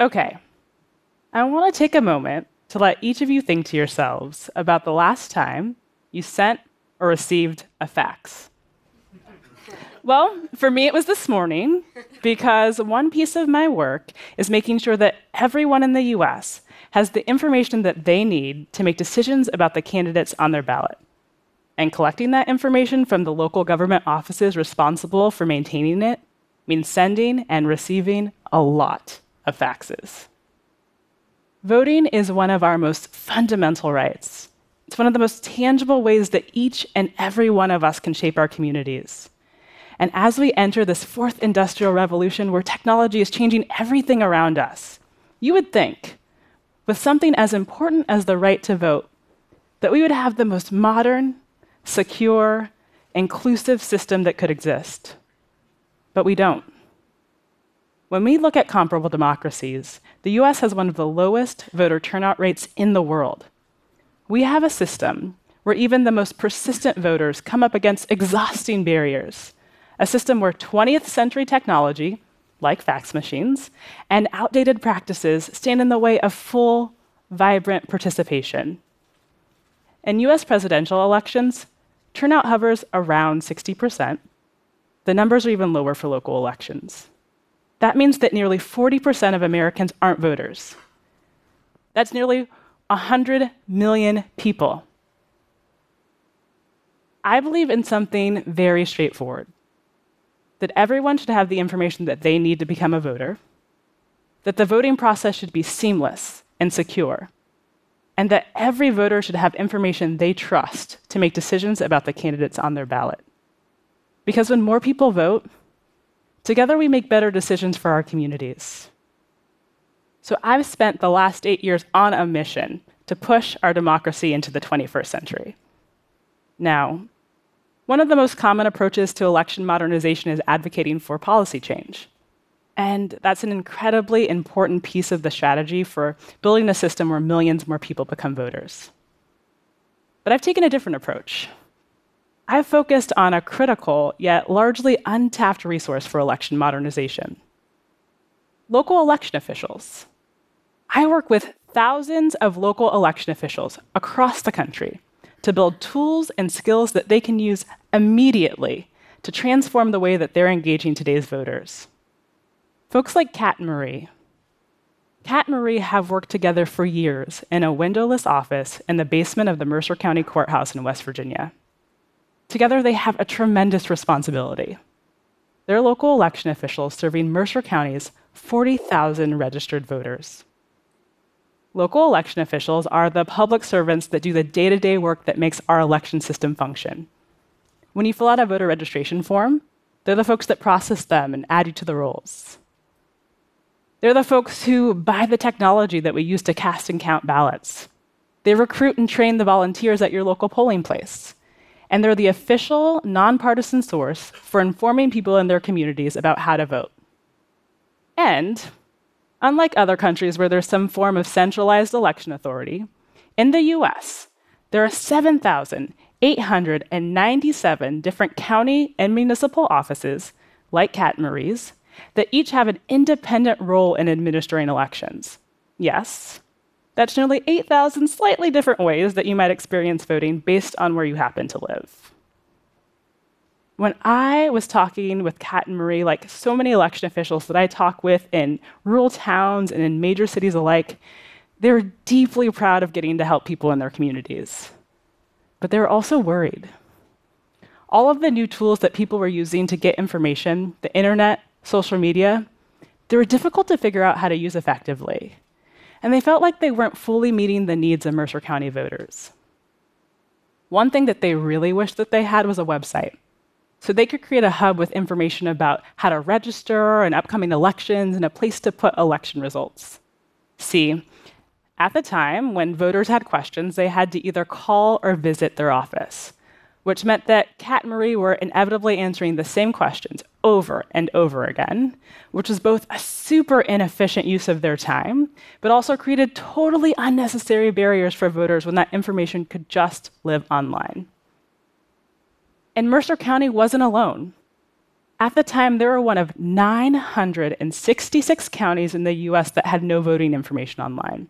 Okay, I want to take a moment to let each of you think to yourselves about the last time you sent or received a fax. Well, for me, it was this morning, because one piece of my work is making sure that everyone in the US has the information that they need to make decisions about the candidates on their ballot. And collecting that information from the local government offices responsible for maintaining it means sending and receiving a lot of faxes. Voting is one of our most fundamental rights. It's one of the most tangible ways that each and every one of us can shape our communities. And as we enter this fourth industrial revolution where technology is changing everything around us, you would think, with something as important as the right to vote, that we would have the most modern, secure, inclusive system that could exist. But we don't. When we look at comparable democracies, the US has one of the lowest voter turnout rates in the world. We have a system where even the most persistent voters come up against exhausting barriers. A system where 20th century technology, like fax machines, and outdated practices stand in the way of full, vibrant participation. In US presidential elections, turnout hovers around 60%. The numbers are even lower for local elections. That means that nearly 40% of Americans aren't voters. That's nearly 100 million people. I believe in something very straightforward. That everyone should have the information that they need to become a voter, that the voting process should be seamless and secure, and that every voter should have information they trust to make decisions about the candidates on their ballot. Because when more people vote, together we make better decisions for our communities. So I've spent the last 8 years on a mission to push our democracy into the 21st century. Now, one of the most common approaches to election modernization is advocating for policy change. And that's an incredibly important piece of the strategy for building a system where millions more people become voters. But I've taken a different approach. I've focused on a critical yet largely untapped resource for election modernization: local election officials. I work with thousands of local election officials across the country to build tools and skills that they can use immediately to transform the way that they're engaging today's voters. Folks like Kat and Marie. Kat and Marie have worked together for years in a windowless office in the basement of the Mercer County Courthouse in West Virginia. Together, they have a tremendous responsibility. They're local election officials serving Mercer County's 40,000 registered voters. Local election officials are the public servants that do the day-to-day work that makes our election system function. When you fill out a voter registration form, they're the folks that process them and add you to the rolls. They're the folks who buy the technology that we use to cast and count ballots. They recruit and train the volunteers at your local polling place. And they're the official, nonpartisan source for informing people in their communities about how to vote. And unlike other countries where there's some form of centralized election authority, in the US, there are 7,897 different county and municipal offices, like Kat and Marie's, that each have an independent role in administering elections. Yes, that's nearly 8,000 slightly different ways that you might experience voting based on where you happen to live. When I was talking with Kat and Marie, like so many election officials that I talk with in rural towns and in major cities alike, they were deeply proud of getting to help people in their communities. But they were also worried. All of the new tools that people were using to get information, the internet, social media, they were difficult to figure out how to use effectively. And they felt like they weren't fully meeting the needs of Mercer County voters. One thing that they really wished that they had was a website, so they could create a hub with information about how to register and upcoming elections and a place to put election results. See, at the time, when voters had questions, they had to either call or visit their office, which meant that Kat and Marie were inevitably answering the same questions over and over again, which was both a super inefficient use of their time, but also created totally unnecessary barriers for voters when that information could just live online. And Mercer County wasn't alone. At the time, there were one of 966 counties in the US that had no voting information online.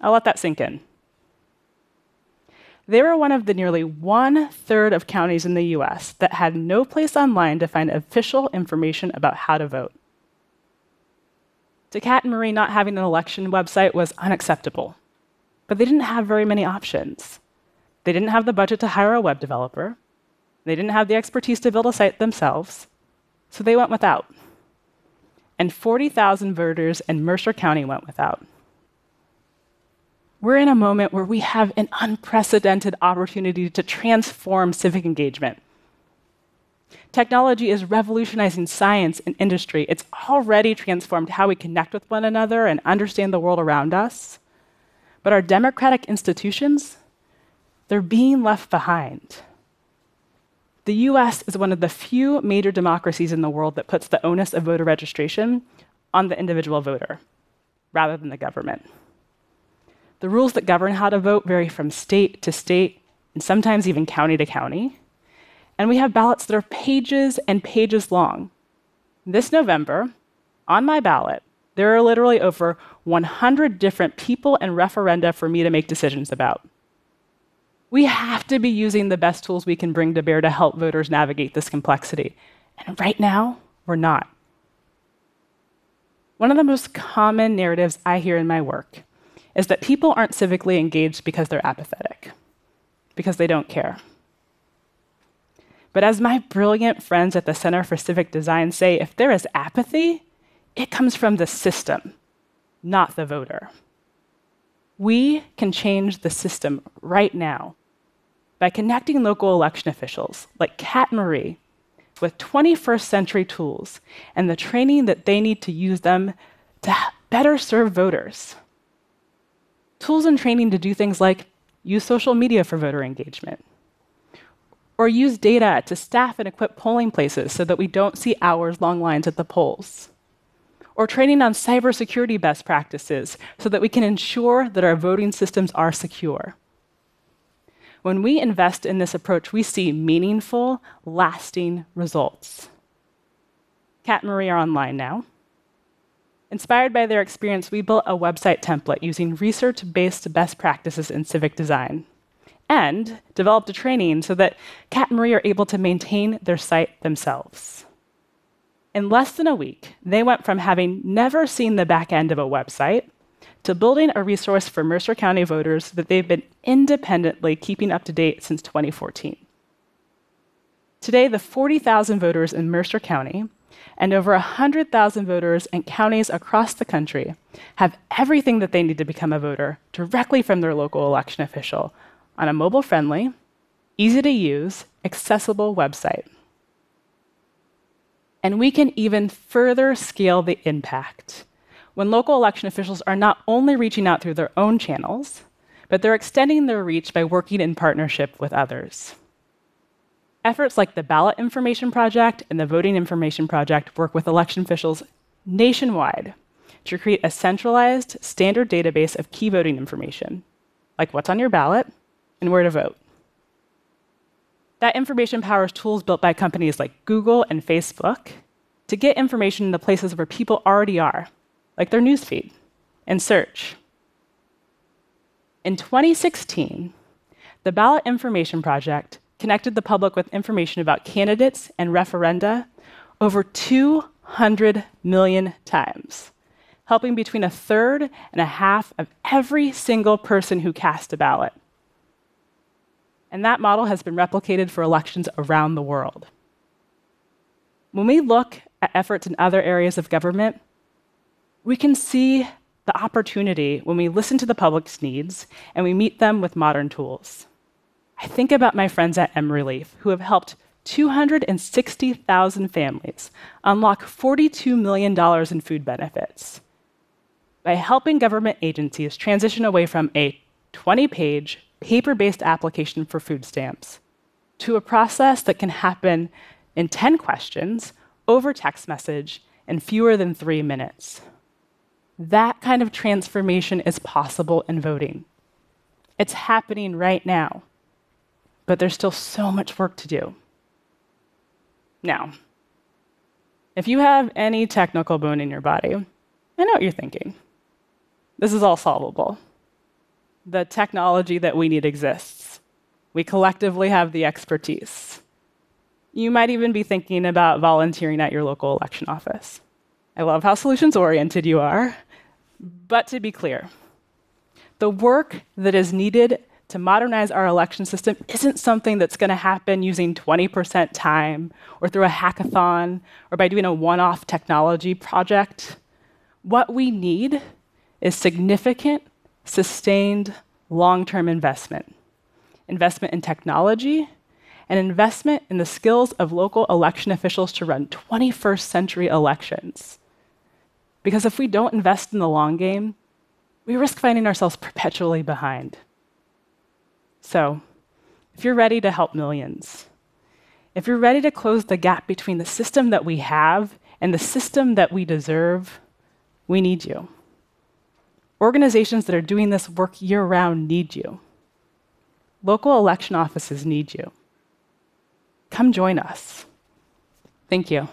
I'll let that sink in. They were one of the nearly 1/3 of counties in the US that had no place online to find official information about how to vote. To Kat and Marie, not having an election website was unacceptable, but they didn't have very many options. They didn't have the budget to hire a web developer. They didn't have the expertise to build a site themselves, so they went without. And 40,000 voters in Mercer County went without. We're in a moment where we have an unprecedented opportunity to transform civic engagement. Technology is revolutionizing science and industry. It's already transformed how we connect with one another and understand the world around us. But our democratic institutions, they're being left behind. The US is one of the few major democracies in the world that puts the onus of voter registration on the individual voter, rather than the government. The rules that govern how to vote vary from state to state, and sometimes even county to county. And we have ballots that are pages and pages long. This November, on my ballot, there are literally over 100 different people and referenda for me to make decisions about. We have to be using the best tools we can bring to bear to help voters navigate this complexity. And right now, we're not. One of the most common narratives I hear in my work is that people aren't civically engaged because they're apathetic, because they don't care. But as my brilliant friends at the Center for Civic Design say, if there is apathy, it comes from the system, not the voter. We can change the system right now by connecting local election officials like Kat and Marie with 21st century tools and the training that they need to use them to better serve voters. Tools and training to do things like use social media for voter engagement, or use data to staff and equip polling places so that we don't see hours-long lines at the polls, or training on cybersecurity best practices so that we can ensure that our voting systems are secure. When we invest in this approach, we see meaningful, lasting results. Kat and Marie are online now. Inspired by their experience, we built a website template using research-based best practices in civic design and developed a training so that Kat and Marie are able to maintain their site themselves. In less than a week, they went from having never seen the back end of a website to building a resource for Mercer County voters that they've been independently keeping up to date since 2014. Today, the 40,000 voters in Mercer County and over 100,000 voters in counties across the country have everything that they need to become a voter directly from their local election official on a mobile-friendly, easy-to-use, accessible website. And we can even further scale the impact when local election officials are not only reaching out through their own channels, but they're extending their reach by working in partnership with others. Efforts like the Ballot Information Project and the Voting Information Project work with election officials nationwide to create a centralized, standard database of key voting information, like what's on your ballot and where to vote. That information powers tools built by companies like Google and Facebook to get information in the places where people already are, like their newsfeed and search. In 2016, the Ballot Information Project connected the public with information about candidates and referenda over 200 million times, helping between 1/3 and 1/2 of every single person who cast a ballot. And that model has been replicated for elections around the world. When we look at efforts in other areas of government, we can see the opportunity when we listen to the public's needs and we meet them with modern tools. I think about my friends at mRelief, who have helped 260,000 families unlock $42 million in food benefits by helping government agencies transition away from a 20-page, paper-based application for food stamps to a process that can happen in 10 questions over text message in fewer than 3 minutes. That kind of transformation is possible in voting. It's happening right now, but there's still so much work to do. Now, if you have any technical bone in your body, I know what you're thinking. This is all solvable. The technology that we need exists. We collectively have the expertise. You might even be thinking about volunteering at your local election office. I love how solutions-oriented you are. But to be clear, the work that is needed to modernize our election system isn't something that's going to happen using 20% time or through a hackathon or by doing a one-off technology project. What we need is significant, sustained, long-term investment. Investment in technology and investment in the skills of local election officials to run 21st century elections. Because if we don't invest in the long game, we risk finding ourselves perpetually behind. So, if you're ready to help millions, if you're ready to close the gap between the system that we have and the system that we deserve, we need you. Organizations that are doing this work year-round need you. Local election offices need you. Come join us. Thank you.